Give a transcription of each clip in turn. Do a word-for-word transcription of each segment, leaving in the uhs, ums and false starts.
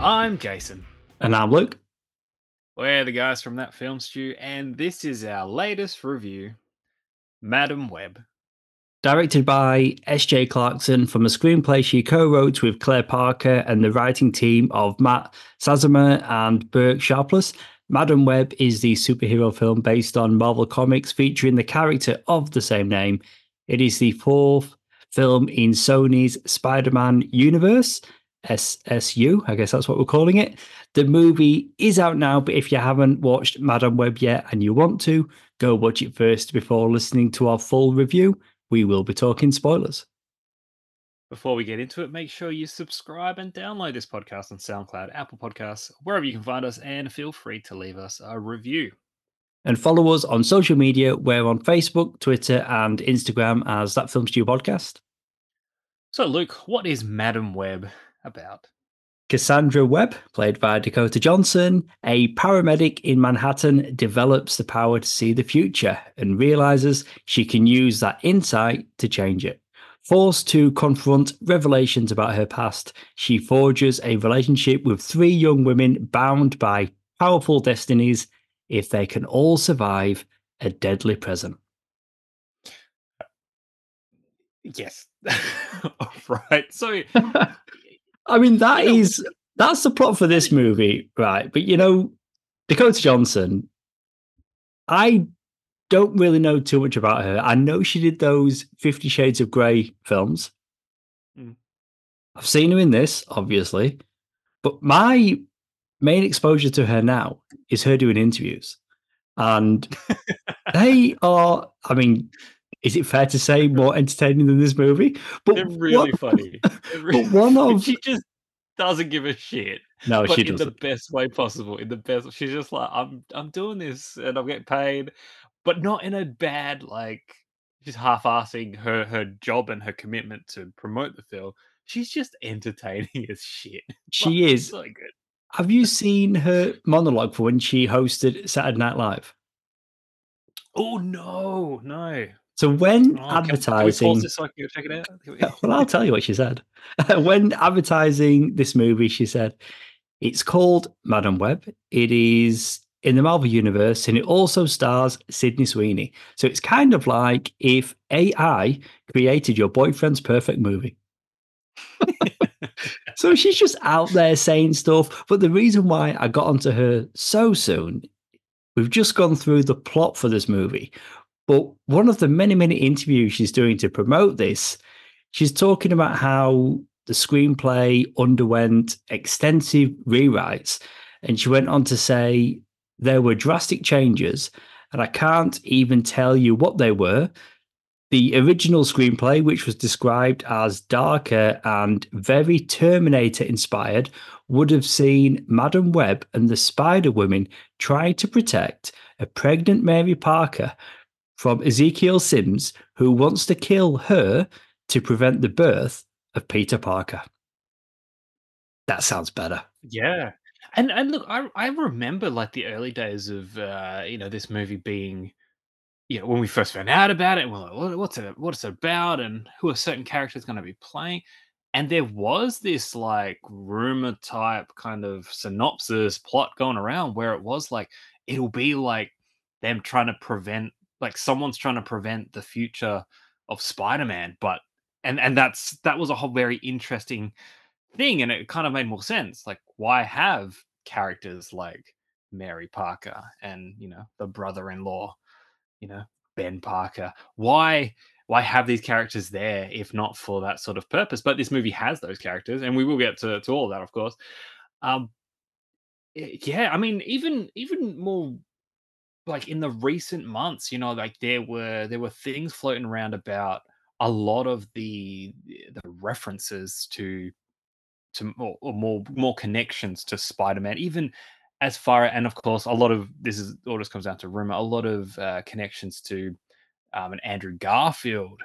I'm Jason. And I'm Luke. We're the guys from That Film Stew, and this is our latest review, Madame Web. Directed by S J Clarkson from a screenplay she co-wrote with Claire Parker and the writing team of Matt Sazama and Burk Sharpless, Madame Web is the superhero film based on Marvel Comics featuring the character of the same name. It is the fourth film in Sony's Spider-Man Universe, S S U, I guess that's what we're calling it. The movie is out now, but if you haven't watched Madame Web yet and you want to, go watch it first before listening to our full review. We will be talking spoilers. Before we get into it, make sure you subscribe and download this podcast on SoundCloud, Apple Podcasts, wherever you can find us, and feel free to leave us a review. And follow us on social media. We're on Facebook, Twitter, and Instagram as That Film Stew Podcast. So, Luke, what is Madame Web about? Cassandra Webb, played by Dakota Johnson, a paramedic in Manhattan, develops the power to see the future and realizes she can use that insight to change it. Forced to confront revelations about her past, she forges a relationship with three young women bound by powerful destinies if they can all survive a deadly present. Yes. All right. So... I mean, that you know, is, that's the plot for this movie, right? But, you know, Dakota Johnson, I don't really know too much about her. I know she did those Fifty Shades of Grey films. Mm. I've seen her in this, obviously. But my main exposure to her now is her doing interviews. And they are, I mean... Is it fair to say more entertaining than this movie? But they're really one, funny. They're really, but one of she just doesn't give a shit. No, but she doesn't. In the best way possible. In the best, she's just like, I'm, I'm doing this, and I'm getting paid, but not in a bad like. She's half-assing her her job and her commitment to promote the film. She's just entertaining as shit. She like, is so good. Have you seen her monologue for when she hosted Saturday Night Live? Oh no, no. So when oh, advertising, can we, can we so I check it out? Well, I'll tell you what she said. When advertising this movie, she said, "It's called Madame Web. It is in the Marvel Universe, and it also stars Sydney Sweeney. So it's kind of like if A I created your boyfriend's perfect movie." So she's just out there saying stuff. But the reason why I got onto her so soon, we've just gone through the plot for this movie. But one of the many, many interviews she's doing to promote this, she's talking about how the screenplay underwent extensive rewrites. And she went on to say there were drastic changes, and I can't even tell you what they were. The original screenplay, which was described as darker and very Terminator-inspired, would have seen Madame Web and the Spider-Women try to protect a pregnant Mary Parker from Ezekiel Sims, who wants to kill her to prevent the birth of Peter Parker. That sounds better. Yeah. And and look, I I remember like the early days of, uh, you know, this movie being, you know, when we first found out about it, and we're like, what, what's it, what's it about and who are certain characters going to be playing? And there was this like rumor type kind of synopsis plot going around where it was like, it'll be like them trying to prevent Like someone's trying to prevent the future of Spider-Man, but and and that's that was a whole very interesting thing, and it kind of made more sense. Like, why have characters like Mary Parker and you know the brother-in-law, you know Ben Parker? Why why have these characters there if not for that sort of purpose? But this movie has those characters, and we will get to to all of that, of course. Um, yeah, I mean, even even more. Like in the recent months, you know, like there were there were things floating around about a lot of the the references to to more or more more connections to Spider-Man, even as far and of course a lot of this is all just comes down to rumor. A lot of uh, connections to um, an Andrew Garfield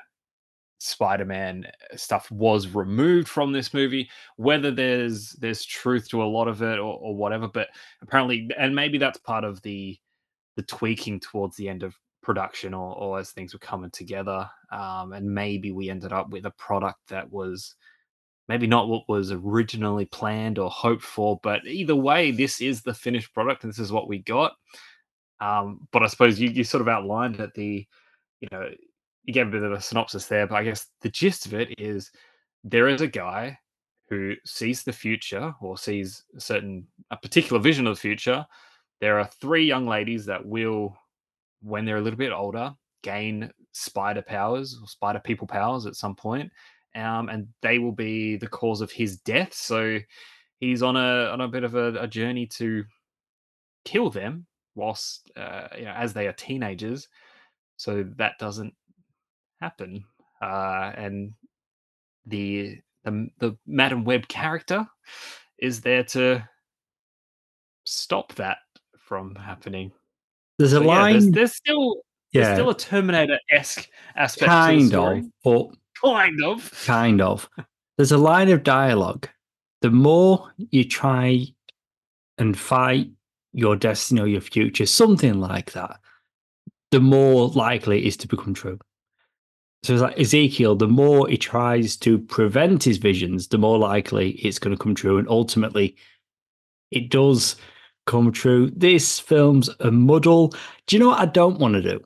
Spider-Man stuff was removed from this movie. Whether there's there's truth to a lot of it or, or whatever, but apparently, and maybe that's part of the the tweaking towards the end of production or, or as things were coming together. Um, and maybe we ended up with a product that was maybe not what was originally planned or hoped for, but either way, this is the finished product and this is what we got. Um, but I suppose you, you sort of outlined that the, you know, you gave a bit of a synopsis there, but I guess the gist of it is there is a guy who sees the future or sees a certain, a particular vision of the future. There are three young ladies that will, when they're a little bit older, gain spider powers or spider people powers at some point. Um, and they will be the cause of his death. So he's on a on a bit of a, a journey to kill them whilst uh, you know, as they are teenagers, so that doesn't happen. Uh, and the the the Madame Web character is there to stop that from happening. There's a so, line. Yeah, there's, there's still yeah. there's still a Terminator-esque aspect kind to the story. Kind of. Or- Kind of. Kind of. There's a line of dialogue. The more you try and fight your destiny or your future, something like that, the more likely it is to become true. So it's like Ezekiel, the more he tries to prevent his visions, the more likely it's going to come true. And ultimately, it does come true. This film's a muddle. Do you know what I don't want to do?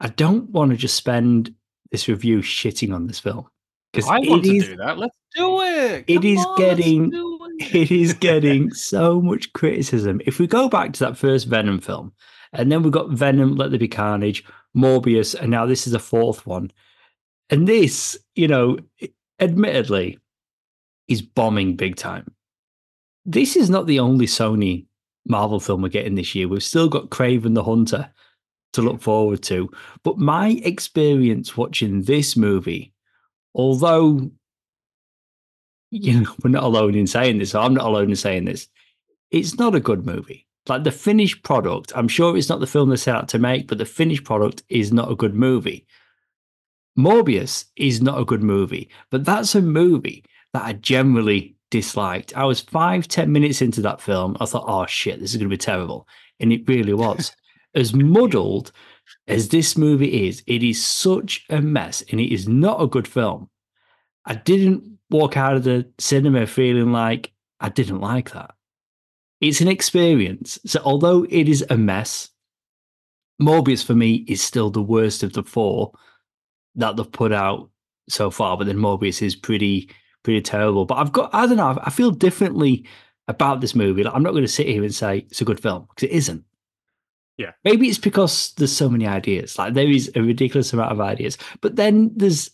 I don't want to just spend this review shitting on this film, because I want to do that. Let's do it. It is getting it is getting so much criticism. If we go back to that first Venom film, and then we've got Venom, Let There Be Carnage, Morbius, and now this is a fourth one. And this, you know, admittedly, is bombing big time. This is not the only Sony Marvel film we're getting this year. We've still got Kraven the Hunter to look forward to. But my experience watching this movie, although, you know, we're not alone in saying this, or I'm not alone in saying this, it's not a good movie. Like, the finished product, I'm sure it's not the film they set out to make, but the finished product is not a good movie. Morbius is not a good movie, but that's a movie that I generally disliked. I was five, ten minutes into that film. I thought, oh shit, this is going to be terrible. And it really was. As muddled as this movie is, it is such a mess, and it is not a good film. I didn't walk out of the cinema feeling like I didn't like that. It's an experience. So although it is a mess, Morbius for me is still the worst of the four that they've put out so far, but then Morbius is pretty, pretty terrible. But I've got, I don't know, I feel differently about this movie. Like, I'm not going to sit here and say it's a good film, because it isn't. Yeah, maybe it's because there's so many ideas. Like, there is a ridiculous amount of ideas, but then there's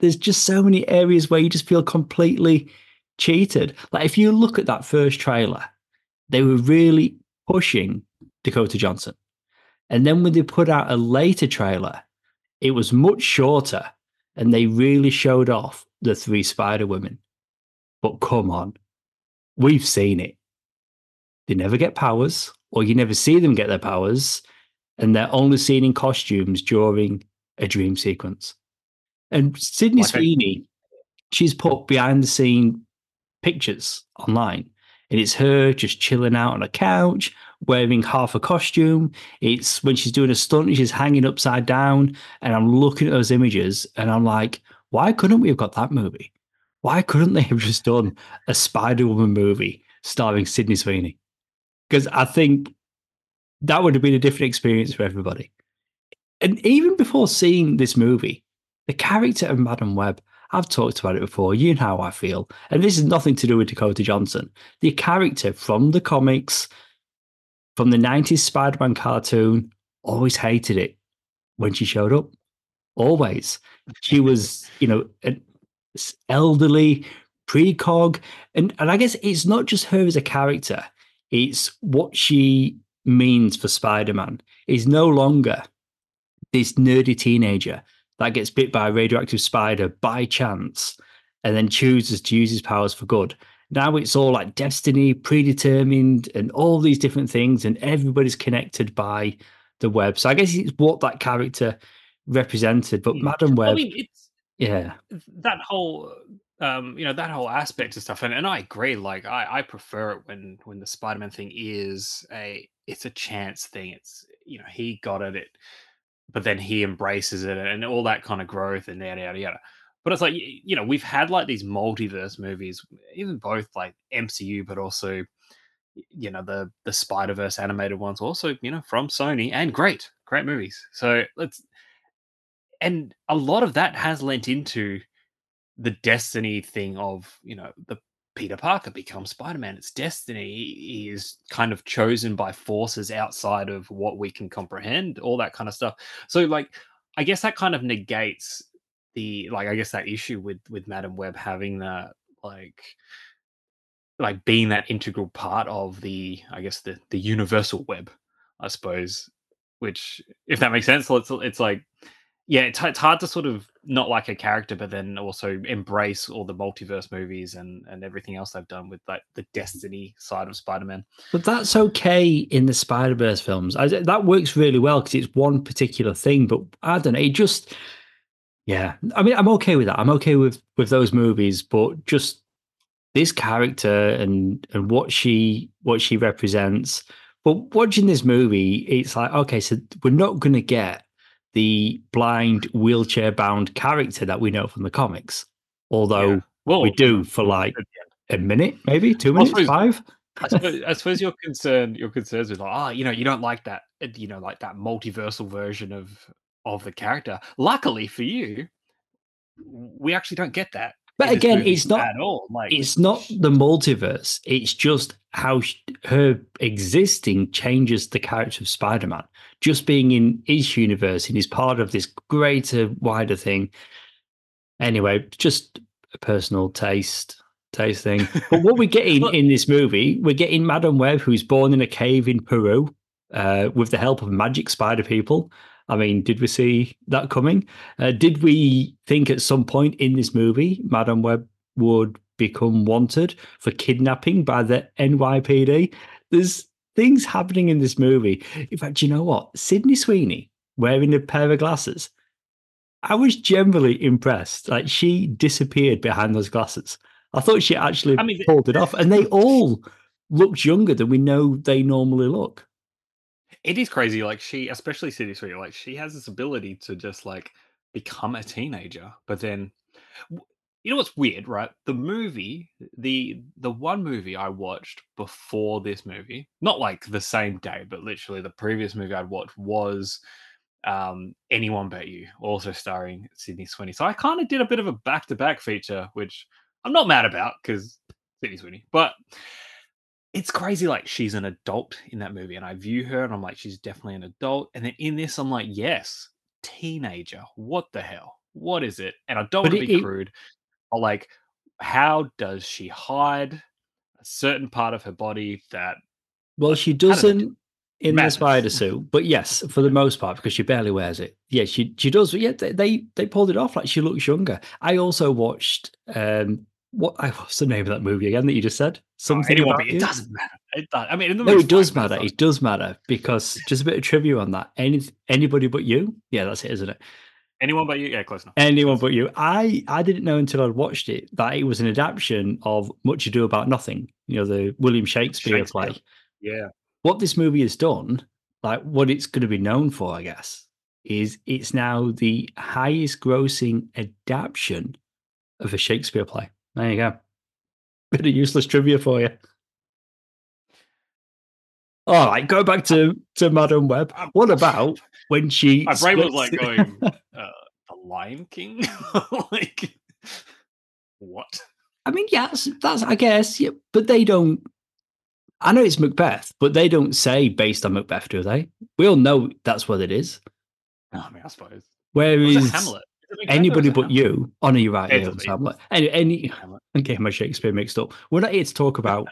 there's just so many areas where you just feel completely cheated. Like, if you look at that first trailer, they were really pushing Dakota Johnson, and then when they put out a later trailer, it was much shorter, and they really showed off the three Spider Women. But come on, we've seen it. They never get powers. Or you never see them get their powers, and they're only seen in costumes during a dream sequence. And Sydney Sweeney, she's put behind-the-scene pictures online, and it's her just chilling out on a couch, wearing half a costume. It's when she's doing a stunt, she's hanging upside down, and I'm looking at those images, and I'm like, why couldn't we have got that movie? Why couldn't they have just done a Spider-Woman movie starring Sydney Sweeney? Because I think that would have been a different experience for everybody. And even before seeing this movie, the character of Madame Web, I've talked about it before, you know how I feel. And this is nothing to do with Dakota Johnson. The character from the comics, from the nineties Spider-Man cartoon, always hated it when she showed up. Always. She was, you know, an elderly precog. And, and I guess it's not just her as a character. It's what she means for Spider-Man. Is no longer this nerdy teenager that gets bit by a radioactive spider by chance and then chooses to use his powers for good. Now it's all like destiny, predetermined, and all these different things, and everybody's connected by the web. So I guess it's what that character represented. But Madame Web, I mean, it's, yeah, that whole. Um, you know, that whole aspect of stuff. And, and I agree, like, I, I prefer it when, when the Spider-Man thing is a, it's a chance thing. It's, you know, he got at it, but then he embraces it and all that kind of growth and yada, yada, yada. But it's like, you know, we've had like these multiverse movies, even both like M C U, but also, you know, the the Spider-Verse animated ones, also, you know, from Sony, and great, great movies. So let's, and a lot of that has lent into the destiny thing of, you know, the Peter Parker becomes Spider-Man. It's destiny. He is kind of chosen by forces outside of what we can comprehend, all that kind of stuff. So like, I guess that kind of negates the, like, I guess that issue with, with Madame Web having that, like, like being that integral part of the, I guess, the, the universal web, I suppose, which, if that makes sense, it's, it's like, yeah, it's, it's hard to sort of not like a character, but then also embrace all the multiverse movies and, and everything else they've done with like the destiny side of Spider-Man. But that's okay in the Spider-Verse films. I, that works really well because it's one particular thing, but I don't know, it just, yeah. I mean, I'm okay with that. I'm okay with, with those movies, but just this character and, and what she what she represents. But watching this movie, it's like, okay, so we're not going to get the blind wheelchair-bound character that we know from the comics, although yeah. well, we do for like a minute, maybe two minutes, I suppose, five. I suppose, I suppose your concern, your concerns with like, ah, oh, you know, you don't like that, you know, like that multiversal version of of the character. Luckily for you, we actually don't get that. But again, it's not at all. Like, it's not the multiverse. It's just how she, her existing changes the character of Spider-Man. Just being in his universe and is part of this greater, wider thing. Anyway, just a personal taste, taste thing. But what we're getting but, in this movie, we're getting Madame Web, who's born in a cave in Peru uh, with the help of magic spider people. I mean, did we see that coming? Uh, did we think at some point in this movie, Madame Web would become wanted for kidnapping by the N Y P D? There's things happening in this movie. In fact, you know what? Sydney Sweeney wearing a pair of glasses. I was generally impressed. Like, she disappeared behind those glasses. I thought she actually I mean, pulled it off. And they all looked younger than we know they normally look. It is crazy, like she, especially Sydney Sweeney, like she has this ability to just like become a teenager. But then, you know what's weird, right? The movie, the the one movie I watched before this movie, not like the same day, but literally the previous movie I'd watched was um, Anyone But You, also starring Sydney Sweeney. So I kind of did a bit of a back-to-back feature, which I'm not mad about because Sydney Sweeney, but... It's crazy, like, she's an adult in that movie, and I view her, and I'm like, she's definitely an adult. And then in this, I'm like, yes, teenager. What the hell? What is it? And I don't want to be it, crude. But, like, how does she hide a certain part of her body that... Well, she doesn't in the spider suit, but yes, for the most part, because she barely wears it. Yeah, she, she does. Yeah, they, they pulled it off. Like, she looks younger. I also watched... um What what's the name of that movie again that you just said? Something oh, about you? It doesn't matter. It does. I mean, in the no, it does matter. It does matter because just a bit of trivia on that. Any anybody but you? Yeah, that's it, isn't it? Anyone But You? Yeah, close enough. Anyone But You. I I didn't know until I'd watched it that it was an adaptation of Much Ado About Nothing. You know, the William Shakespeare, Shakespeare. play. Yeah. What this movie has done, like what it's going to be known for, I guess, is it's now the highest-grossing adaptation of a Shakespeare play. There you go. Bit of useless trivia for you. All right, go back to, to Madame Web. What about when she... My brain was like going, uh, The Lion King? Like, what? I mean, yeah, that's, that's I guess, yeah, but they don't... I know it's Macbeth, but they don't say based on Macbeth, do they? We all know that's what it is. I mean, I suppose. Where is... Was it Hamlet? Anybody But You. Oh no, you're right. Yeah, Hamlet. Any, any, I'm getting my Shakespeare mixed up. We're not here to talk about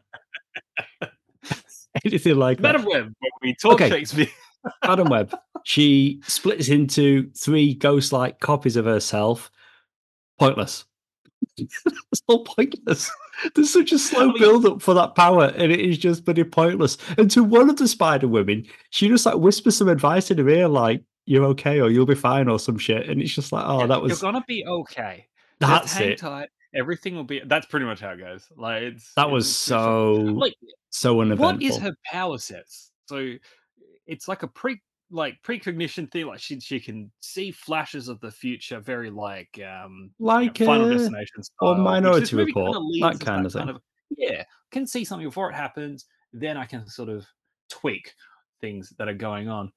anything like that. Madame Web, when we talk okay. Shakespeare. Madame Web, she splits into three ghost-like copies of herself. Pointless. It's all pointless. There's such a slow I mean, build-up for that power, and it is just bloody pointless. And to one of the spider women, she just like whispers some advice in her ear, like, you're okay, or you'll be fine, or some shit, and it's just like, oh, yeah, that was. You're gonna be okay. That's just hang it. Tight. Everything will be. That's pretty much how it goes. Like it's that was it's, so like, so uneventful. What is her power sets? So it's like a pre like precognition thing, like she she can see flashes of the future, very like um like you know, Final Destination style, or Minority Report, that kind of thing. Yeah, can see something before it happens, then I can sort of tweak things that are going on.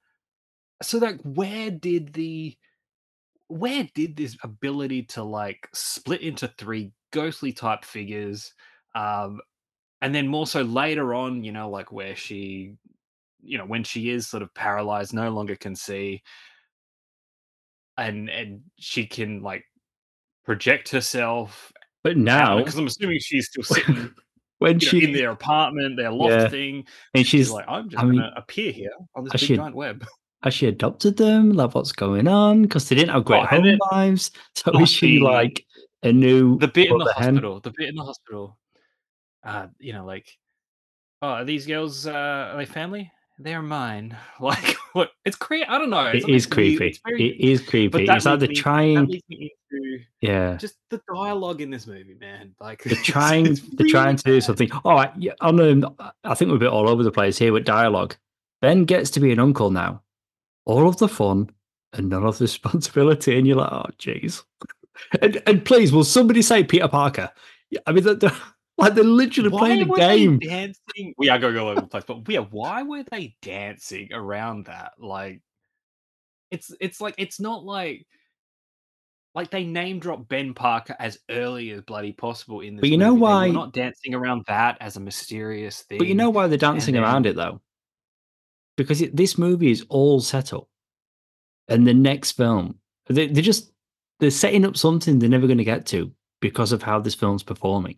So like, where did the where did this ability to like split into three ghostly type figures, um, and then more so later on, you know, like where she, you know, when she is sort of paralyzed, no longer can see, and and she can like project herself. But now, because I'm assuming she's still sitting when she know, in their apartment, their loft yeah. thing, and she's, she's like, "I'm just I gonna mean, appear here on this big she, giant web." Has she adopted them? Like, what's going on? Because they didn't have great oh, home then, lives. So is she like a new the bit in the hospital? Hen? The bit in the hospital. Uh, you know, like, oh, are these girls? Uh, are they family? They're mine. Like, what? It's creepy. I don't know. It's it is creepy. It's very, it is creepy. It's like they're trying. Into, yeah. Just the dialogue in this movie, man. Like they're trying. It's, it's they're really trying to bad. do something. All right. Yeah. I'm, um, I think we're a bit all over the place here with dialogue. Ben gets to be an uncle now. All of the fun and none of the responsibility, and you're like, oh, jeez. And and please, will somebody say Peter Parker? I mean, they're, they're, like they're literally why playing a game. Dancing? We are going to go over the place, but yeah, why were they dancing around that? Like, it's it's like it's not like like they name drop Ben Parker as early as bloody possible in this. But you know movie. why? They're not dancing around that as a mysterious thing. But you know why they're dancing then, around it though. Because it, this movie is all set up. And the next film, they, they're just, they're setting up something they're never going to get to because of how this film's performing.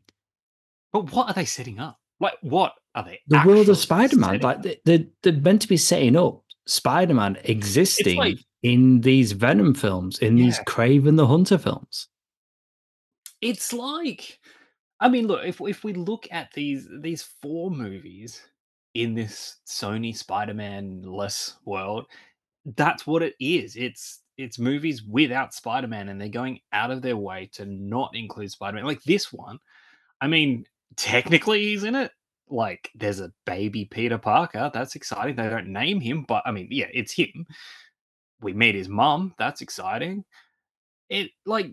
But what are they setting up? Like, what are they? The world of Spider-Man. Like, they, they're, they're meant to be setting up Spider-Man existing like, in these Venom films, in yeah. these Kraven the Hunter films. It's like, I mean, look, if if we look at these these four movies in this Sony Spider-Man-less world, that's what it is. It's it's movies without Spider-Man, and they're going out of their way to not include Spider-Man. Like this one, I mean, technically he's in it. Like there's a baby Peter Parker. That's exciting. They don't name him, but I mean, yeah, it's him. We meet his mum. That's exciting. It like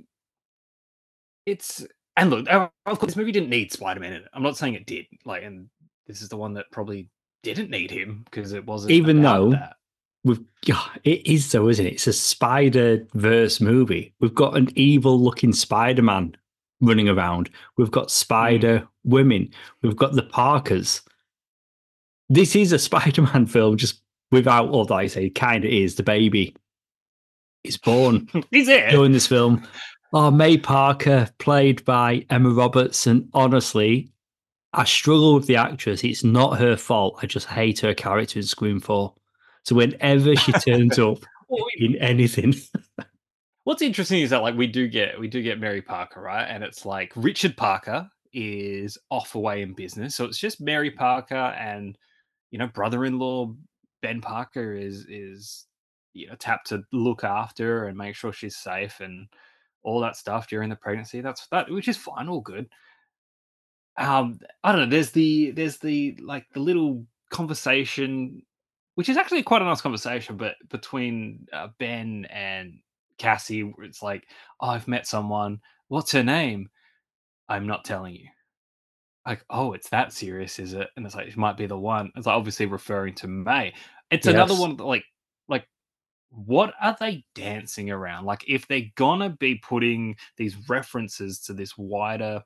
it's and look, of course, this movie didn't need Spider-Man in it. I'm not saying it did. Like and. This is the one that probably didn't need him because it wasn't. Even though that. we've, it is though, isn't it? It's a Spider-Verse movie. We've got an evil-looking Spider-Man running around. We've got Spider-Women. We've got the Parkers. This is a Spider-Man film, just without, or like I say, kind of is the baby. It's born. Is it during this film? Oh, May Parker, played by Emma Roberts, and honestly. I struggle with the actress. It's not her fault. I just hate her character in Scream four. So whenever she turns up well, we, in anything. What's interesting is that like we do get we do get Mary Parker, right? And it's like Richard Parker is off away in business. So it's just Mary Parker and you know, brother-in-law Ben Parker is is you know tapped to look after her and make sure she's safe and all that stuff during the pregnancy. That's that which is fine, all good. Um, I don't know, there's the, there's the, like, the little conversation, which is actually quite a nice conversation, but between uh, Ben and Cassie, it's like, oh, I've met someone. What's her name? I'm not telling you. Like, oh, it's that serious, is it? And it's like, it might be the one. It's like obviously referring to May. It's yes. another one, that, like, like, what are they dancing around? Like, if they're gonna be putting these references to this wider...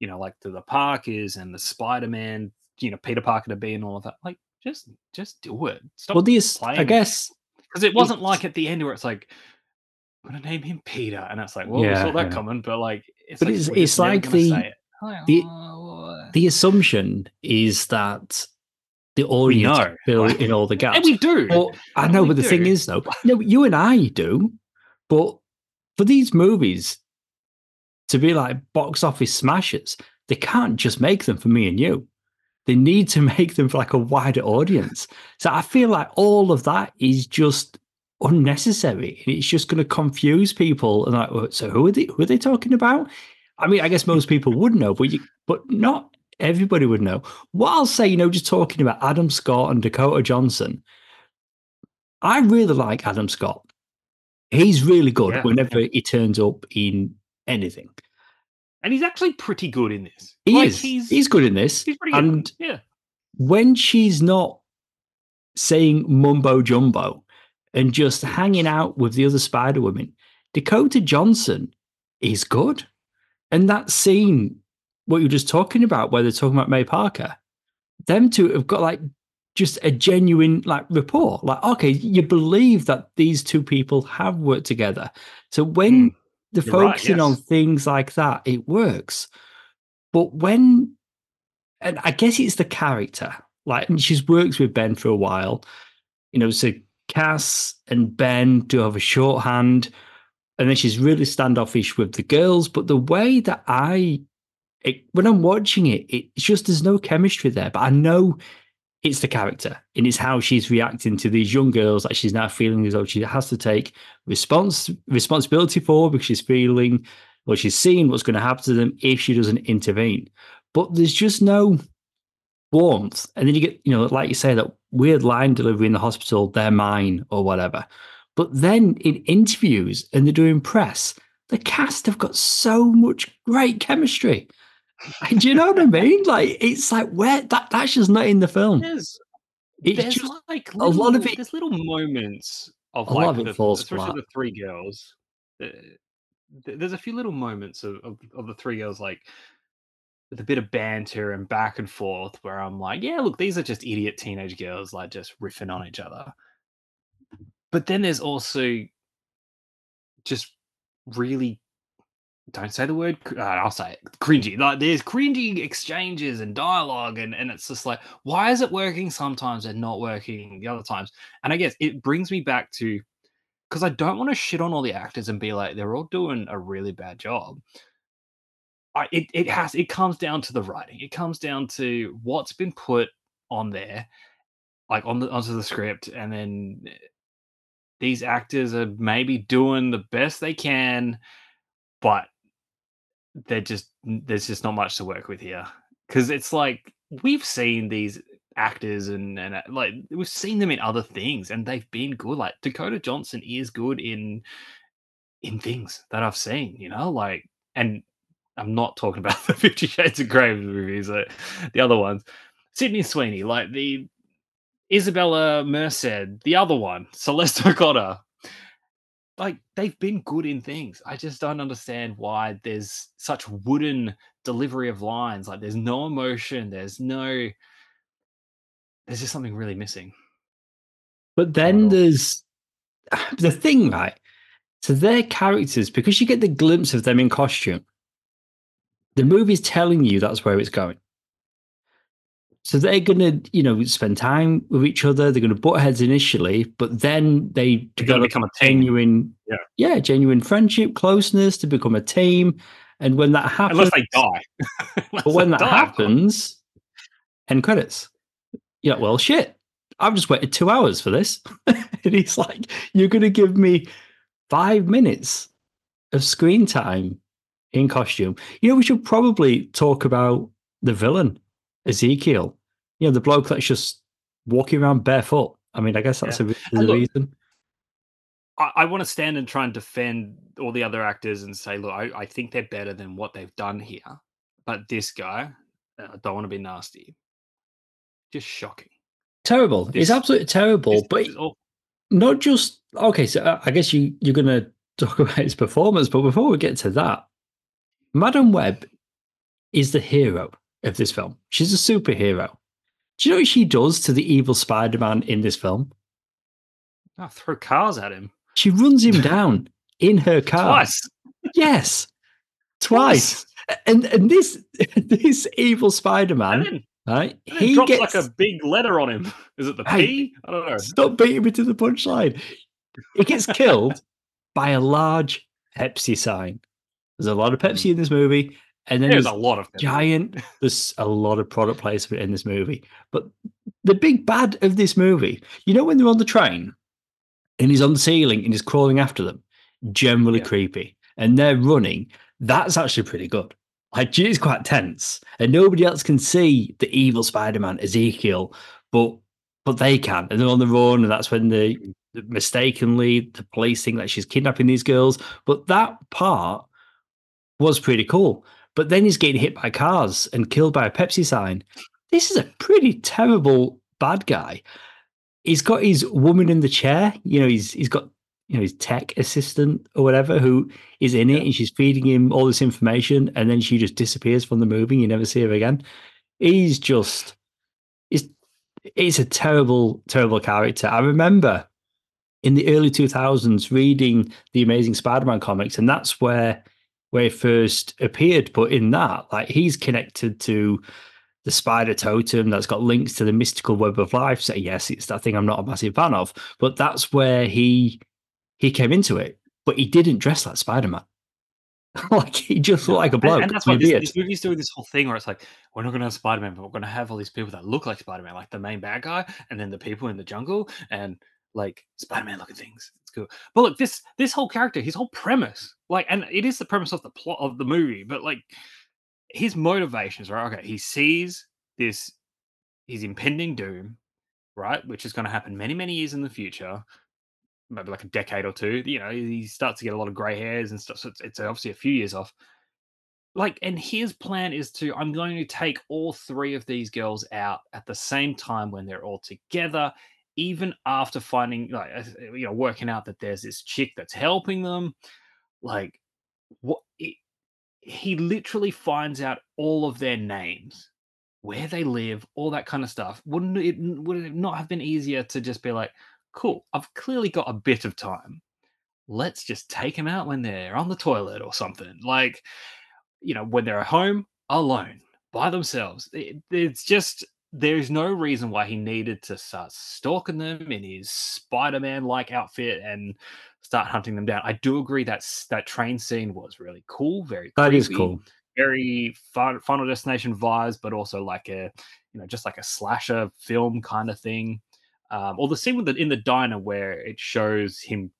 you know, like to the Parkers and the Spider-Man, you know, Peter Parker to be and all of that. Like, just just do it. Stop well, these, playing. I guess. Because it wasn't like at the end where it's like, I'm going to name him Peter. And it's like, well, yeah, we saw that yeah. coming. But like, it's but like, it's, it's like the, it. like, the, oh. the assumption is that the audience fill like, in all the gaps. And we do. Well, I know, but do. the thing is, though, no, you and I do. But for these movies, to be like box office smashes, they can't just make them for me and you. They need to make them for like a wider audience. So I feel like all of that is just unnecessary. It's just going to confuse people. And like, so who are they? Who are they talking about? I mean, I guess most people would know, but you, but not everybody would know. What I'll say, you know, just talking about Adam Scott and Dakota Johnson. I really like Adam Scott. He's really good yeah. whenever he turns up in anything. And he's actually pretty good in this. He like, is. He's, he's good in this. He's pretty good. And yeah. when she's not saying mumbo jumbo and just hanging out with the other Spider Women, Dakota Johnson is good. And that scene, what you were just talking about, where they're talking about May Parker, them two have got like just a genuine like rapport. Like, okay, you believe that these two people have worked together. So when mm. they're You're focusing right, yes. on things like that, it works. But when, and I guess it's the character, like, and she's worked with Ben for a while, you know, so Cass and Ben do have a shorthand, and then she's really standoffish with the girls. But the way that I, it, when I'm watching it, it's just there's no chemistry there. But I know it's the character, and it's how she's reacting to these young girls that she's now feeling as though she has to take response responsibility for, because she's feeling, or she's seeing what's going to happen to them if she doesn't intervene. But there's just no warmth. And then you get, you know, like you say, that weird line delivery in the hospital, they're mine or whatever. But then in interviews and they're doing press, the cast have got so much great chemistry. Do you know what I mean? Like, it's like, where that, that's just not in the film. There's, it's there's just like little, a lot of it. There's little moments of like, of the, especially flat. the three girls. There's a few little moments of, of, of the three girls, like with a bit of banter and back and forth, where I'm like, yeah, look, these are just idiot teenage girls, like just riffing on each other. But then there's also just really, don't say the word, uh, I'll say it, cringy. Like, there's cringy exchanges and dialogue, and, and it's just like, why is it working sometimes and not working the other times? And I guess it brings me back to, because I don't want to shit on all the actors and be like, they're all doing a really bad job. I, it, it has, it comes down to the writing. It comes down to what's been put on there, like on the, onto the script, and then these actors are maybe doing the best they can, but they're just there's just not much to work with here. Because it's like, we've seen these actors and, and like we've seen them in other things, and they've been good. Like Dakota Johnson is good in in things that I've seen, you know, like, and I'm not talking about the Fifty Shades of Grey movies, like the other ones. Sydney Sweeney, like the Isabella Merced, the other one, Celeste O'Connor. Like, they've been good in things. I just don't understand why there's such wooden delivery of lines. Like, there's no emotion. There's no... There's just something really missing. But then oh. there's... The thing, right? So their characters, because you get the glimpse of them in costume, the movie's telling you that's where it's going. So they're going to, you know, spend time with each other. They're going to butt heads initially, but then they develop become a genuine, yeah. yeah, genuine friendship, closeness to become a team. And when that happens, unless they die, unless but when that die, happens, end credits. Yeah, like, well, shit. I've just waited two hours for this, and he's like, "You're going to give me five minutes of screen time in costume." You know, we should probably talk about the villain, Ezekiel, you know, the bloke that's just walking around barefoot. I mean, I guess that's yeah. a, a look, reason. I, I want to stand and try and defend all the other actors and say, look, I, I think they're better than what they've done here. But this guy, I don't want to be nasty. Just shocking. Terrible. This, it's absolutely terrible. This, but this not just, okay, so I guess you, you're going to talk about his performance. But before we get to that, Madame Web is the hero of this film. She's a superhero. Do you know what she does to the evil Spider-Man in this film? I throw cars at him. She runs him down in her car. Twice. Yes. Twice. Twice. And and this this evil Spider-Man, then, right? He drops gets, like a big letter on him. Is it the hey, P? I don't know. Stop beating me to the punchline. He gets killed by a large Pepsi sign. There's a lot of Pepsi in this movie. And then there's, there's a lot of giant, there's a lot of product placement in this movie. But the big bad of this movie, you know, when they're on the train and he's on the ceiling and he's crawling after them, generally yeah. creepy, and they're running, that's actually pretty good. Like, it's quite tense, and nobody else can see the evil Spider-Man, Ezekiel, but but they can, and they're on the run, and that's when the mistakenly the police think that she's kidnapping these girls. But that part was pretty cool. But then he's getting hit by cars and killed by a Pepsi sign. This is a pretty terrible bad guy. He's got his woman in the chair. You know, he's he's got, you know, his tech assistant or whatever who is in it, and she's feeding him all this information, and then she just disappears from the movie. You never see her again. He's just, it's, it's a terrible, terrible character. I remember in the early two thousands reading the Amazing Spider-Man comics, and that's where where he first appeared. But in that, like, he's connected to the spider totem that's got links to the mystical web of life. So yes, it's that thing I'm not a massive fan of, but that's where he he came into it. But he didn't dress like Spider-Man. Like, he just looked like a bloke. And, and that's why this, this movie's doing this whole thing where it's like, we're not going to have Spider-Man, but we're going to have all these people that look like Spider-Man, like the main bad guy, and then the people in the jungle, and like Spider-Man looking things. It's cool. But look, this this whole character, his whole premise, like, and it is the premise of the plot of the movie, but like, his motivations, right? Okay, he sees this, his impending doom, right, which is going to happen many, many years in the future, maybe like a decade or two. You know, he starts to get a lot of gray hairs and stuff, so it's, it's obviously a few years off. Like, and his plan is to, I'm going to take all three of these girls out at the same time when they're all together, even after finding, like, you know, working out that there's this chick that's helping them. Like, what? It, he literally finds out all of their names, where they live, all that kind of stuff. Wouldn't it, would it not have been easier to just be like, cool, I've clearly got a bit of time. Let's just take them out when they're on the toilet or something. Like, you know, when they're at home, alone, by themselves. It, it's just, there's no reason why he needed to start stalking them in his Spider-Man-like outfit and start hunting them down. I do agree that that train scene was really cool, very that creepy, is cool, very fun, Final Destination vibes, but also like a, you know, just like a slasher film kind of thing. Um, or the scene with the, in the diner where it shows him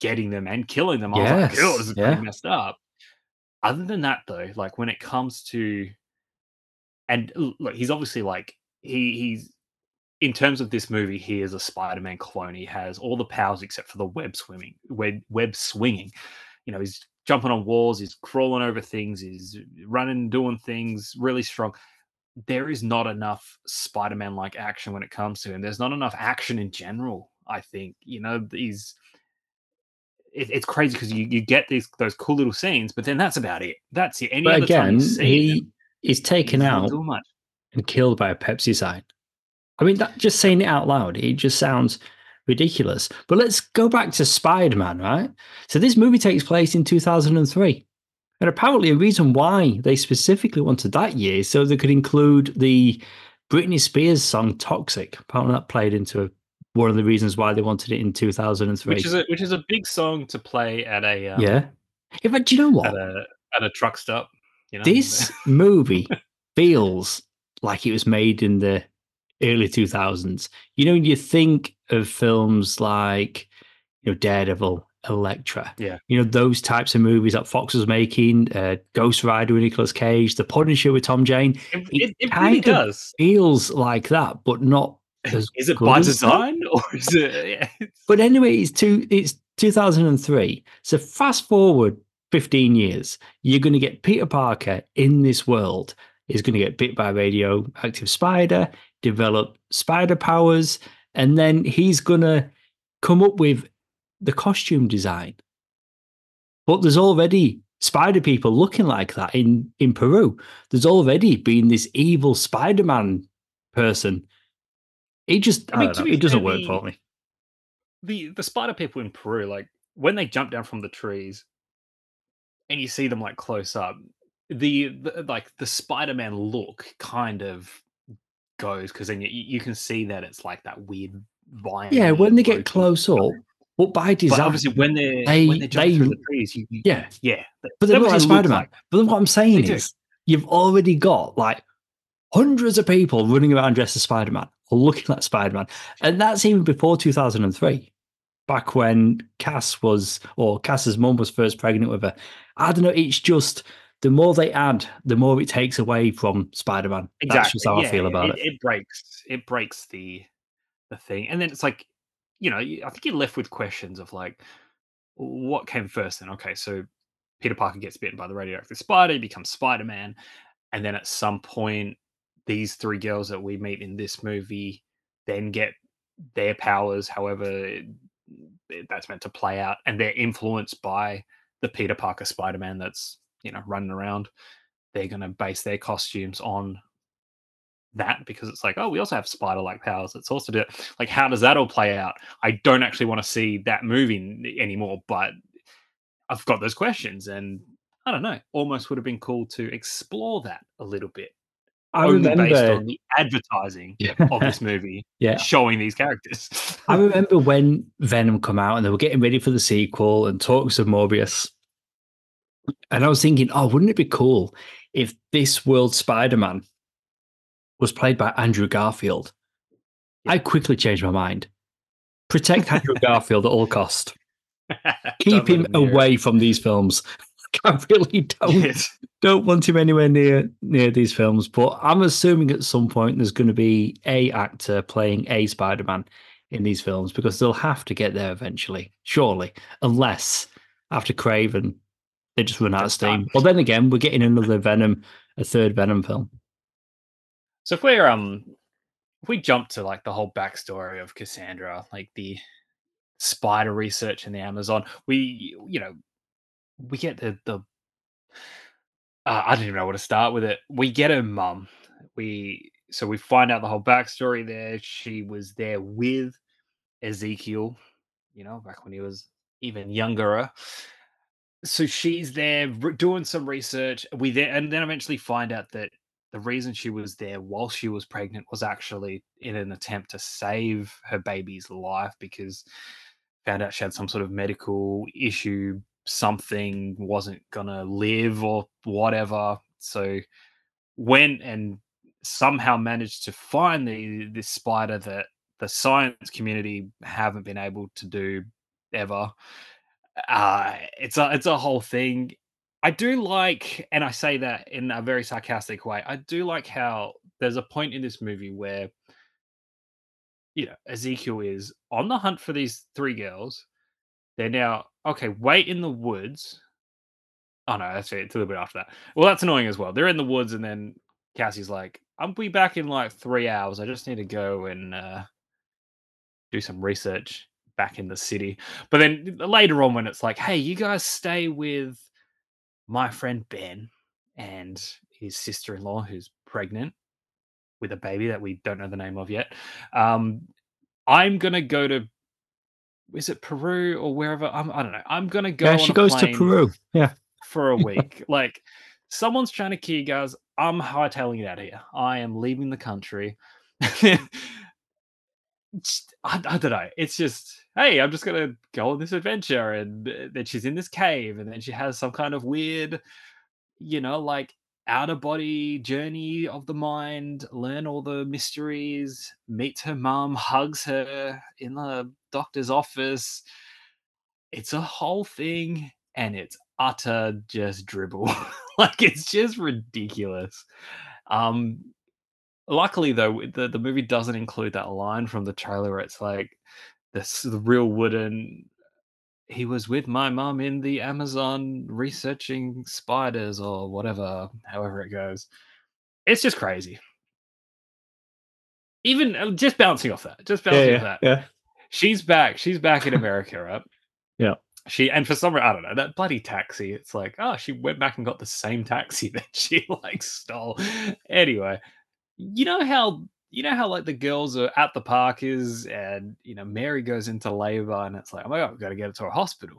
getting them and killing them. I yes. was like, "Oh, this is yeah. pretty messed up." Other than that, though, like when it comes to, and look, he's obviously like. He he's in terms of this movie, he is a Spider-Man clone. He has all the powers except for the web swimming, web web swinging. You know, he's jumping on walls, he's crawling over things, he's running, doing things really strong. There is not enough Spider-Man-like action when it comes to him. There's not enough action in general. I think, you know, he's it, it's crazy because you you get these those cool little scenes, but then that's about it. That's it. Any but other again, time you see he him, is taken he's out. Too much. And killed by a Pepsi sign. I mean, that just saying it out loud, it just sounds ridiculous. But let's go back to Spider-Man, right? So this movie takes place in two thousand three. And apparently a reason why they specifically wanted that year is so they could include the Britney Spears song Toxic. Apparently that played into one of the reasons why they wanted it in two thousand three. Which is a, which is a big song to play at a... Um, yeah. In fact, do you know what? At a, at a truck stop. You know? This movie feels... like it was made in the early two thousands. You know, you think of films like, you know, Daredevil, Elektra. Yeah. You know, those types of movies that Fox was making, uh, Ghost Rider with Nicolas Cage, The Punisher with Tom Jane. It, it, it kind really of does. Feels like that, but not as Is it by design it? Or is it? Yeah. But anyway, it's, two, it's two thousand three. So fast forward fifteen years, you're going to get Peter Parker in this world. Is going to get bit by a radioactive spider, develop spider powers, and then he's going to come up with the costume design. But there's already spider people looking like that in, in Peru. There's already been this evil Spider-Man person. It just, I mean, I don't know, it doesn't work for me. The, the spider people in Peru, like, when they jump down from the trees and you see them, like, close up, The, the like the Spider-Man look kind of goes because then you, you can see that it's like that weird vine. Yeah, when they get close up, but by design, but obviously when they're they, when they jump they, through the trees, you, yeah, yeah. But they're not Spider-Man. Like, but what I'm saying is, you've already got like hundreds of people running around dressed as Spider-Man or looking like Spider-Man, and that's even before two thousand three. Back when Cass was or Cass's mum was first pregnant with her. I don't know. It's just. The more they add, the more it takes away from Spider-Man. Exactly. That's just how yeah, I feel about it, it. It breaks, it breaks the the thing, and then it's like you know, I think you're left with questions of like, what came first then? Okay, so Peter Parker gets bitten by the radioactive spider, he becomes Spider-Man. And then at some point, these three girls that we meet in this movie then get their powers, however that's meant to play out. And they're influenced by the Peter Parker Spider-Man that's, you know, running around. They're going to base their costumes on that because it's like, oh, we also have spider-like powers. Let's also do it. Like, how does that all play out? I don't actually want to see that movie anymore, but I've got those questions, and I don't know, almost would have been cool to explore that a little bit. I only remember, based on the advertising yeah. of this movie yeah. showing these characters. I remember when Venom came out and they were getting ready for the sequel and talks of Morbius. And I was thinking, oh, wouldn't it be cool if this world Spider-Man was played by Andrew Garfield? Yeah. I quickly changed my mind. Protect Andrew Garfield at all cost. Keep him away from these films. I really don't yes. don't want him anywhere near near these films. But I'm assuming at some point there's going to be a actor playing a Spider-Man in these films because they'll have to get there eventually, surely, unless after Kraven they just run out of steam. Well, then again, we're getting another Venom, a third Venom film. So if we're um if we jump to like the whole backstory of Cassandra, like the spider research in the Amazon, we you know. We get the the uh, I don't even know where to start with it. We get her mum. We so we find out the whole backstory there. She was there with Ezekiel, you know, back when he was even younger. So she's there doing some research. We there and then eventually find out that the reason she was there while she was pregnant was actually in an attempt to save her baby's life because found out she had some sort of medical issue. Something wasn't gonna live or whatever, so went and somehow managed to find the this spider that the science community haven't been able to do ever. Uh it's a it's a whole thing. I do like, and I say that in a very sarcastic way, I do like how there's a point in this movie where, you know, Ezekiel is on the hunt for these three girls. They're now, okay, wait in the woods. Oh, no, that's it. It's a little bit after that. Well, that's annoying as well. They're in the woods, and then Cassie's like, I'll be back in like three hours. I just need to go and uh, do some research back in the city. But then later on when it's like, hey, you guys stay with my friend Ben and his sister-in-law who's pregnant with a baby that we don't know the name of yet. Um, I'm going to go to Is it Peru or wherever? I'm, I don't know. I'm going to go. Yeah, on she a goes plane to Peru. Yeah. For a week. Like, someone's trying to kill you guys. I'm hightailing it out of here. I am leaving the country. I, I don't know. It's just, hey, I'm just going to go on this adventure. And then she's in this cave. And then she has some kind of weird, you know, like outer body journey of the mind, learn all the mysteries, meets her mum, hugs her in the doctor's office. It's a whole thing, and it's utter just dribble. Like, it's just ridiculous. Um luckily though, the, the movie doesn't include that line from the trailer where it's like this the real wooden he was with my mom in the Amazon researching spiders or whatever, however it goes. It's just crazy. Even just bouncing off that, just bouncing yeah, off that. Yeah. She's back. She's back in America, right? Yeah. She and for some reason, I don't know, that bloody taxi. It's like, oh, she went back and got the same taxi that she like stole. Anyway, you know how You know how like the girls are at the Parkers and, you know, Mary goes into labor and it's like, oh my God, we've got to get her to a hospital.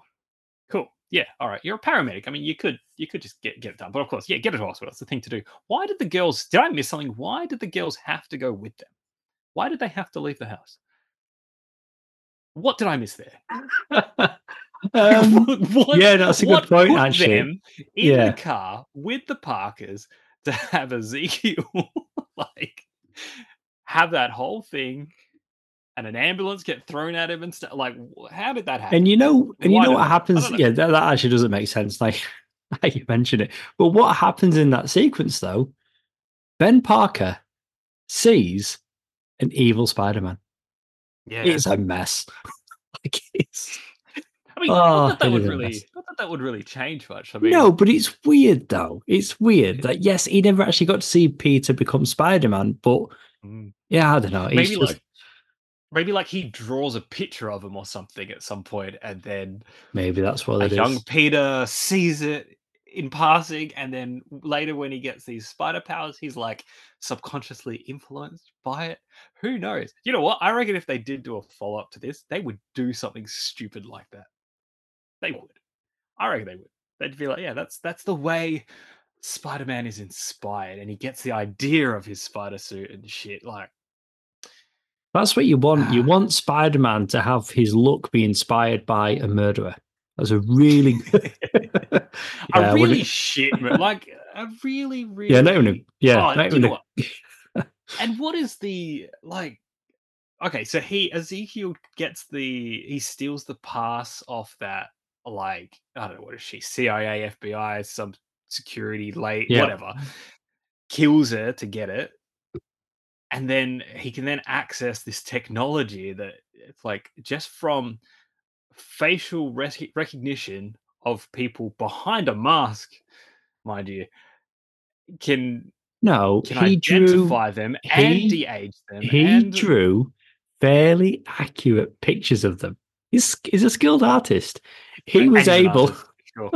Cool. Yeah. All right. You're a paramedic. I mean, you could you could just get, get it done. But of course, yeah, get her to a hospital. That's the thing to do. Why did the girls, did I miss something? Why did the girls have to go with them? Why did they have to leave the house? What did I miss there? um, what, yeah, that's a good point, actually. Them in yeah. the car with the Parkers to have Ezekiel like... have that whole thing and an ambulance get thrown at him and stuff. Like, how did that happen? And you know, and Why you know what happens? Know. Yeah, that, that actually doesn't make sense. Like, you mentioned it. But what happens in that sequence, though, Ben Parker sees an evil Spider-Man. Yeah, it's a mess. Like it's, I mean, oh, not that, that would really, not that that would really change much. I mean, no, but it's weird though. It's weird. Like, yes, he never actually got to see Peter become Spider-Man, but yeah, I don't know. Maybe just, like, maybe like he draws a picture of him or something at some point, and then maybe that's what it is. Young Peter sees it in passing, and then later when he gets these spider powers, he's like subconsciously influenced by it. Who knows? You know what? I reckon if they did do a follow-up to this, they would do something stupid like that. They would. I reckon they would. They'd be like, yeah, that's that's the way Spider-Man is inspired, and he gets the idea of his spider suit and shit. Like, that's what you want. You want Spider-Man to have his look be inspired by a murderer. That's a really good... yeah, a really it... shit, like a really, really. Yeah, no, no, yeah. Oh, no, you know no. What? And what is the like? Okay, so he Ezekiel gets the he steals the pass off that, like, I don't know, what is she? C I A, F B I, some security, late, yeah. whatever. Kills her to get it, and then he can then access this technology that it's like just from facial rec- recognition of people behind a mask, mind you, can no can he identify drew, them and he, de-age them. He and... drew fairly accurate pictures of them. He's, he's a skilled artist. He an was able, artist, sure.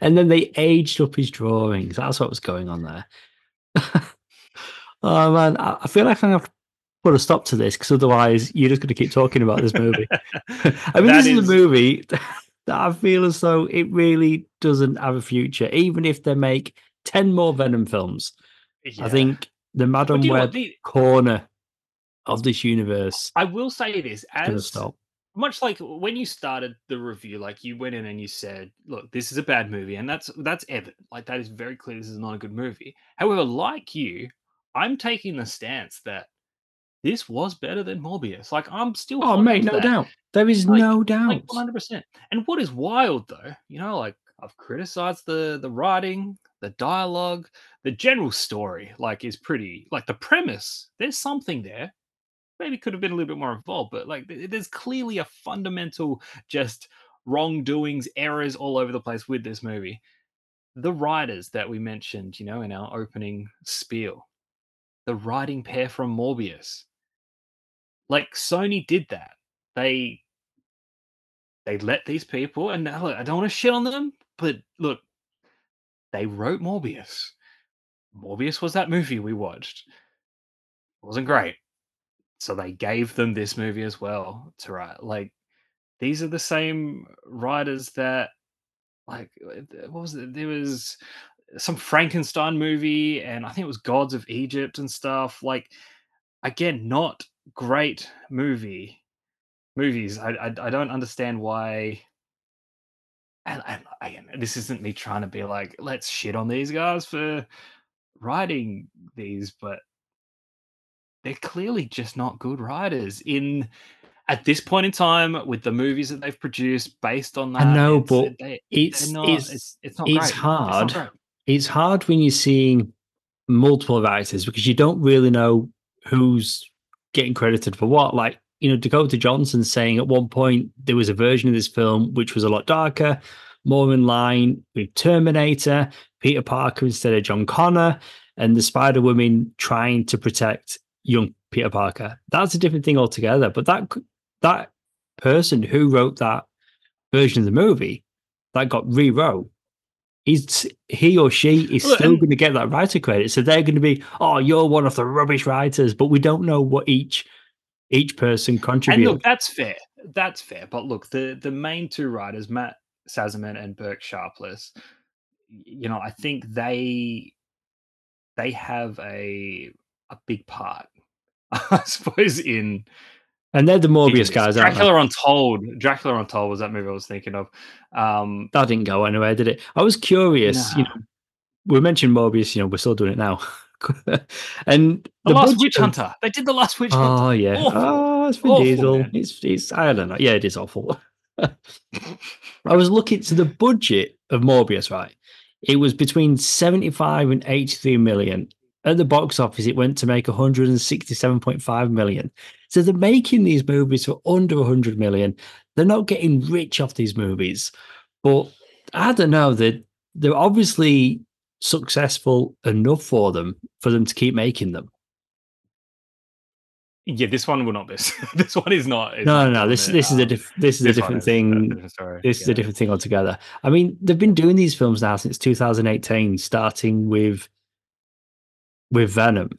And then they aged up his drawings. That's what was going on there. Oh man, I feel like I'm gonna have to put a stop to this because otherwise you're just going to keep talking about this movie. I mean, that this is, is a movie that I feel as though it really doesn't have a future, even if they make ten more Venom films. Yeah. I think the Madame Web the... corner of this universe. I will say this, as stop. Much like when you started the review, like you went in and you said, "Look, this is a bad movie," and that's that's evident. Like that is very clear. This is not a good movie. However, like you, I'm taking the stance that this was better than Morbius. Like, I'm still... Oh, mate, no that. doubt. There is like, no doubt. Like, one hundred percent. And what is wild, though, you know, like, I've criticized the, the writing, the dialogue, the general story, like, is pretty... Like, the premise, there's something there. Maybe could have been a little bit more involved, but, like, there's clearly a fundamental just wrongdoings, errors all over the place with this movie. The writers that we mentioned, you know, in our opening spiel, the writing pair from Morbius. Like, Sony did that. They they let these people, and look, I don't want to shit on them, but look, they wrote Morbius. Morbius was that movie we watched. It wasn't great. So they gave them this movie as well to write. Like, these are the same writers that, like, what was it? There was some Frankenstein movie, and I think it was Gods of Egypt and stuff. Like, again, not great movie movies. I I, I don't understand why. And, and again, this isn't me trying to be like, let's shit on these guys for writing these, but they're clearly just not good writers in at this point in time with the movies that they've produced based on that. I know, it's, but they, it's, not, it's it's it's not it's great. hard. It's not great. It's hard when you're seeing multiple writers because you don't really know who's getting credited for what. Like, you know, Dakota Johnson saying at one point there was a version of this film which was a lot darker, more in line with Terminator, Peter Parker instead of John Connor, and the Spider-Woman trying to protect young Peter Parker. That's a different thing altogether. But that that person who wrote that version of the movie that got rewrote, He's, he or she is Look, still going to get that writer credit. So they're going to be, oh, you're one of the rubbish writers, but we don't know what each each person contributed. And look, that's fair. That's fair. But look, the, the main two writers, Matt Sazama and Burk Sharpless, you know, I think they they have a a big part, I suppose, in... And they're the Morbius guys. Dracula aren't they? Untold. Dracula Untold was that movie I was thinking of. Um, that didn't go anywhere, did it? I was curious. Nah. You know, we mentioned Morbius. You know, we're still doing it now. And the, the Last budget... Witch Hunter. They did the Last Witch Hunter. Oh yeah. Awful. Oh, it's Vin awful, Diesel. Man. It's it's. I don't know. Yeah, it is awful. I was looking to the budget of Morbius. Right, it was between seventy-five and eighty-three million, At the box office, it went to make one hundred sixty-seven point five million. So they're making these movies for under one hundred million. They're not getting rich off these movies. But I don't know, they're, they're obviously successful enough for them, for them to keep making them. Yeah, this one will not be. This one is not. Is no, no, no. This this is a diff, this is a different thing. This is a different thing altogether. I mean, they've been doing these films now since two thousand eighteen, starting with with Venom.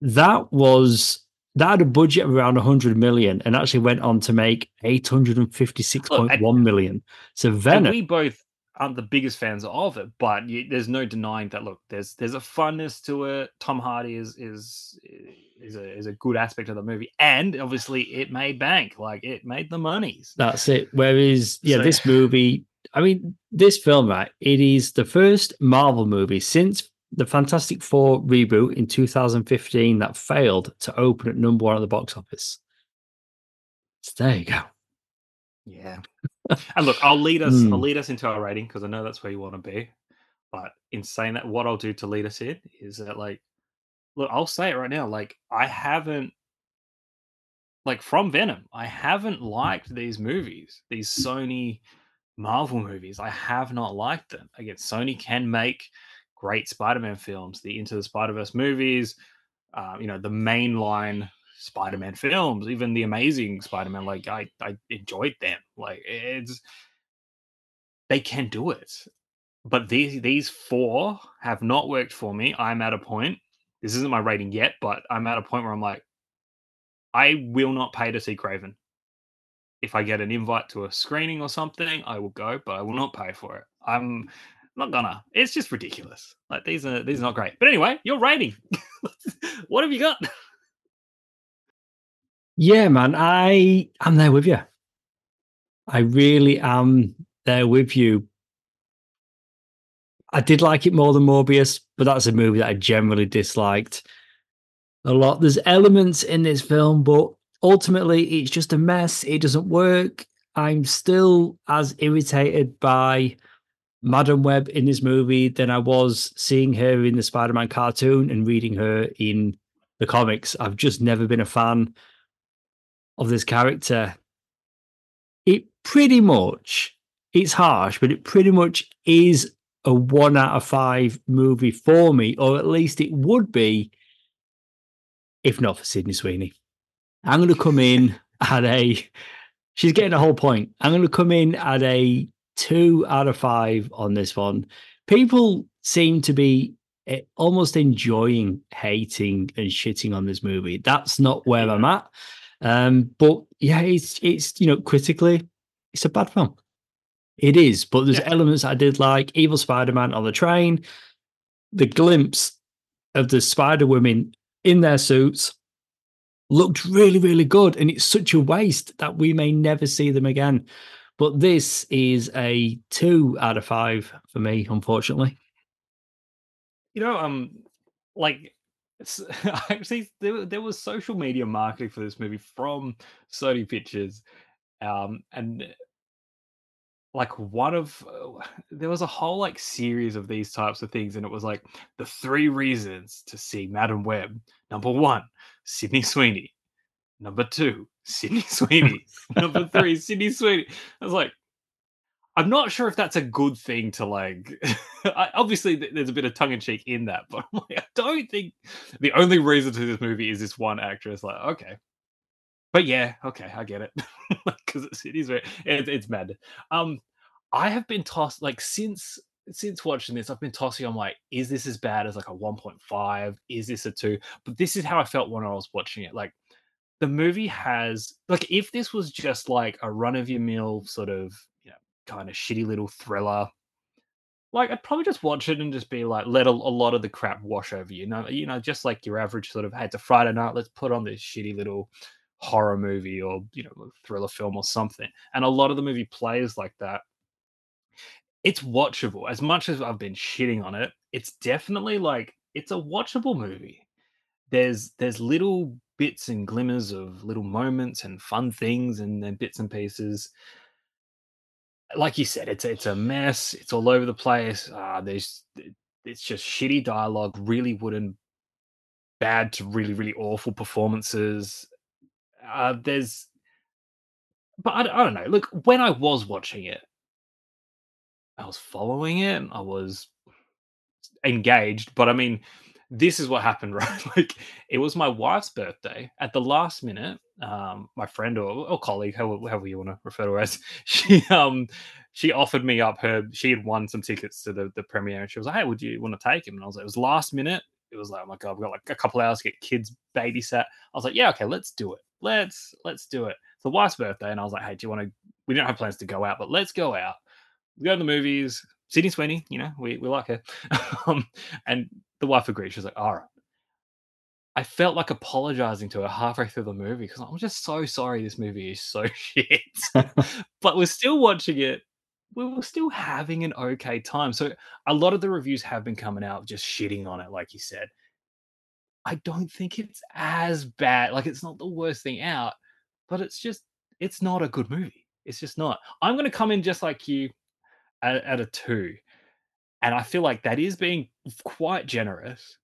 That was that had a budget of around one hundred million, and actually went on to make eight hundred fifty-six point one million. So Venom. We both aren't the biggest fans of it, but you, there's no denying that. Look, there's there's a funness to it. Tom Hardy is is. Is a, is a good aspect of the movie, and obviously it made bank, like it made the monies. That's it. Whereas, yeah, so, this movie, I mean, this film, right? It is the first Marvel movie since the Fantastic Four reboot in two thousand fifteen that failed to open at number one at the box office. So there you go. Yeah, and look, I'll lead us. Mm. I'll lead us into our rating because I know that's where you want to be. But in saying that, what I'll do to lead us in is that, like. Look, I'll say it right now. Like, I haven't, like, from Venom, I haven't liked these movies, these Sony Marvel movies. I have not liked them. Again, Sony can make great Spider-Man films, the Into the Spider-Verse movies, um, you know, the mainline Spider-Man films, even the Amazing Spider-Man. Like, I, I enjoyed them. Like, it's, they can do it. But these, these four have not worked for me. I'm at a point. This isn't my rating yet, but I'm at a point where I'm like, I will not pay to see Kraven. If I get an invite to a screening or something, I will go, but I will not pay for it. I'm not gonna. It's just ridiculous. Like, these are these are not great. But anyway, your rating. What have you got? Yeah, man, I I'm there with you. I really am there with you. I did like it more than Morbius, but that's a movie that I generally disliked a lot. There's elements in this film, but ultimately it's just a mess. It doesn't work. I'm still as irritated by Madame Web in this movie than I was seeing her in the Spider-Man cartoon and reading her in the comics. I've just never been a fan of this character. It pretty much, it's harsh, but it pretty much is a one out of five movie for me, or at least it would be if not for Sydney Sweeney. I'm going to come in at a, she's getting a whole point. I'm going to come in at a two out of five on this one. People seem to be almost enjoying hating and shitting on this movie. That's not where I'm at. Um, but yeah, it's, it's, you know, critically, it's a bad film. It is, but there's yeah. elements I did like. Evil Spider-Man on the train, the glimpse of the Spider-Women in their suits looked really, really good, and it's such a waste that we may never see them again. But this is a two out of five for me, unfortunately. You know, um, like, it's, actually, there, there was social media marketing for this movie from Sony Pictures, um, and... like one of uh, there was a whole like series of these types of things, and it was like the three reasons to see Madame Web. Number one, Sydney Sweeney. Number two, Sydney Sweeney. Number three, Sydney Sweeney. I was like, I'm not sure if that's a good thing to like. I, obviously, th- there's a bit of tongue in cheek in that, but I'm like, I don't think the only reason to this movie is this one actress. Like, okay. But yeah, okay, I get it because it's it is very, it, it's mad. Um, I have been tossed like since since watching this, I've been tossing. I'm like, is this as bad as like a one point five? Is this a two? But this is how I felt when I was watching it. Like the movie has like if this was just like a run of your mill sort of you know kind of shitty little thriller, like I'd probably just watch it and just be like, let a, a lot of the crap wash over you. You know, you know, just like your average sort of hey, it's a Friday night. Let's put on this shitty little horror movie or you know thriller film or something, and a lot of the movie plays like that. It's watchable. As much as I've been shitting on it, it's definitely like it's a watchable movie. There's there's little bits and glimmers of little moments and fun things and then bits and pieces. Like you said, it's it's a mess, it's all over the place. Uh, there's it's just shitty dialogue, really wooden bad to really, really awful performances. Uh, there's, but I, I don't know. Look, when I was watching it, I was following it. I was engaged. But I mean, this is what happened, right? Like, it was my wife's birthday. At the last minute, um, my friend or, or colleague, however, however you want to refer to her as, she um she offered me up her. She had won some tickets to the the premiere, and she was like, "Hey, would you want to take him?" And I was like, "It was last minute." It was like, oh my God, we've got like a couple hours to get kids babysat. I was like, yeah, okay, let's do it. Let's, let's do it. It's the wife's birthday. And I was like, hey, do you want to, we don't have plans to go out, but let's go out. We go to the movies. Sydney Sweeney, you know, we, we like her. um, and the wife agreed. She was like, all right. I felt like apologizing to her halfway through the movie because I'm just so sorry this movie is so shit. But we're still watching it. We were still having an okay time. So a lot of the reviews have been coming out just shitting on it, like you said. I don't think it's as bad. Like, it's not the worst thing out, but it's just, it's not a good movie. It's just not. I'm going to come in just like you at, at a two. And I feel like that is being quite generous,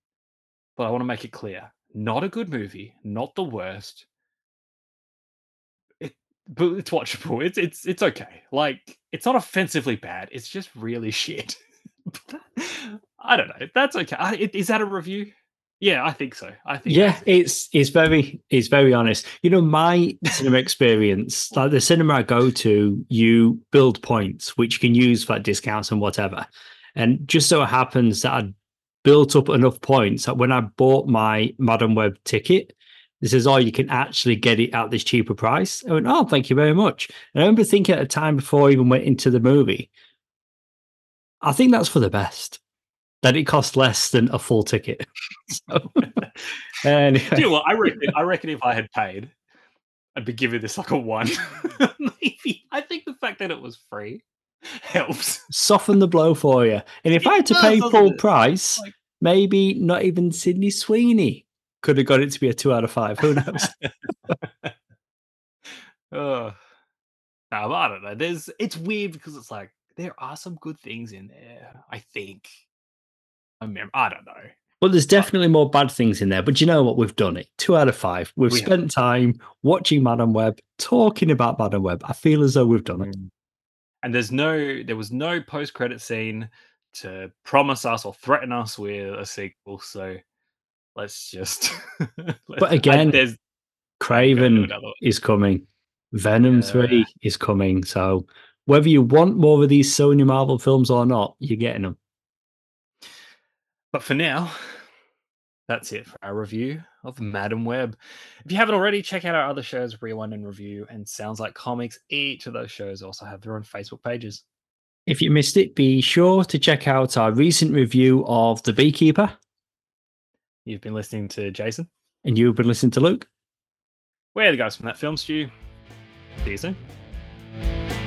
but I want to make it clear. Not a good movie, not the worst. But it's watchable. It's it's it's okay. Like, it's not offensively bad. It's just really shit. I don't know. That's okay. I, is that a review? Yeah, I think so. I think. Yeah, it's it's very it's very honest. You know, my cinema experience, like the cinema I go to, you build points which you can use for discounts and whatever. And just so it happens that I built up enough points that when I bought my Madame Web ticket. This is all you can actually get it at this cheaper price. I went, oh, thank you very much. And I remember thinking at a time before I even went into the movie, I think that's for the best, that it costs less than a full ticket. So, anyway. Do you know what? I reckon, I reckon if I had paid, I'd be giving this like a one. Maybe. I think the fact that it was free helps. Soften the blow for you. And if it I had to does, pay full it? price, like, maybe not even Sydney Sweeney could have got it to be a two out of five. Who knows? oh, no, I don't know. There's, it's weird because it's like there are some good things in there. I think. I remember. I don't know. Well, there's definitely but, more bad things in there. But you know what? We've done it. Two out of five. We've we spent have. time watching Madame Web, talking about Madame Web. I feel as though we've done it. And there's no, there was no post-credit scene to promise us or threaten us with a sequel. So. Let's just. Let's, but again, I, Kraven is coming. Venom yeah. three is coming. So whether you want more of these Sony Marvel films or not, you're getting them. But for now, that's it for our review of Madame Web. If you haven't already, check out our other shows, Rewind and Review and Sounds Like Comics. Each of those shows also have their own Facebook pages. If you missed it, be sure to check out our recent review of The Beekeeper. You've been listening to Jason. And you've been listening to Luke. We're the guys from That Film Stew. See you soon.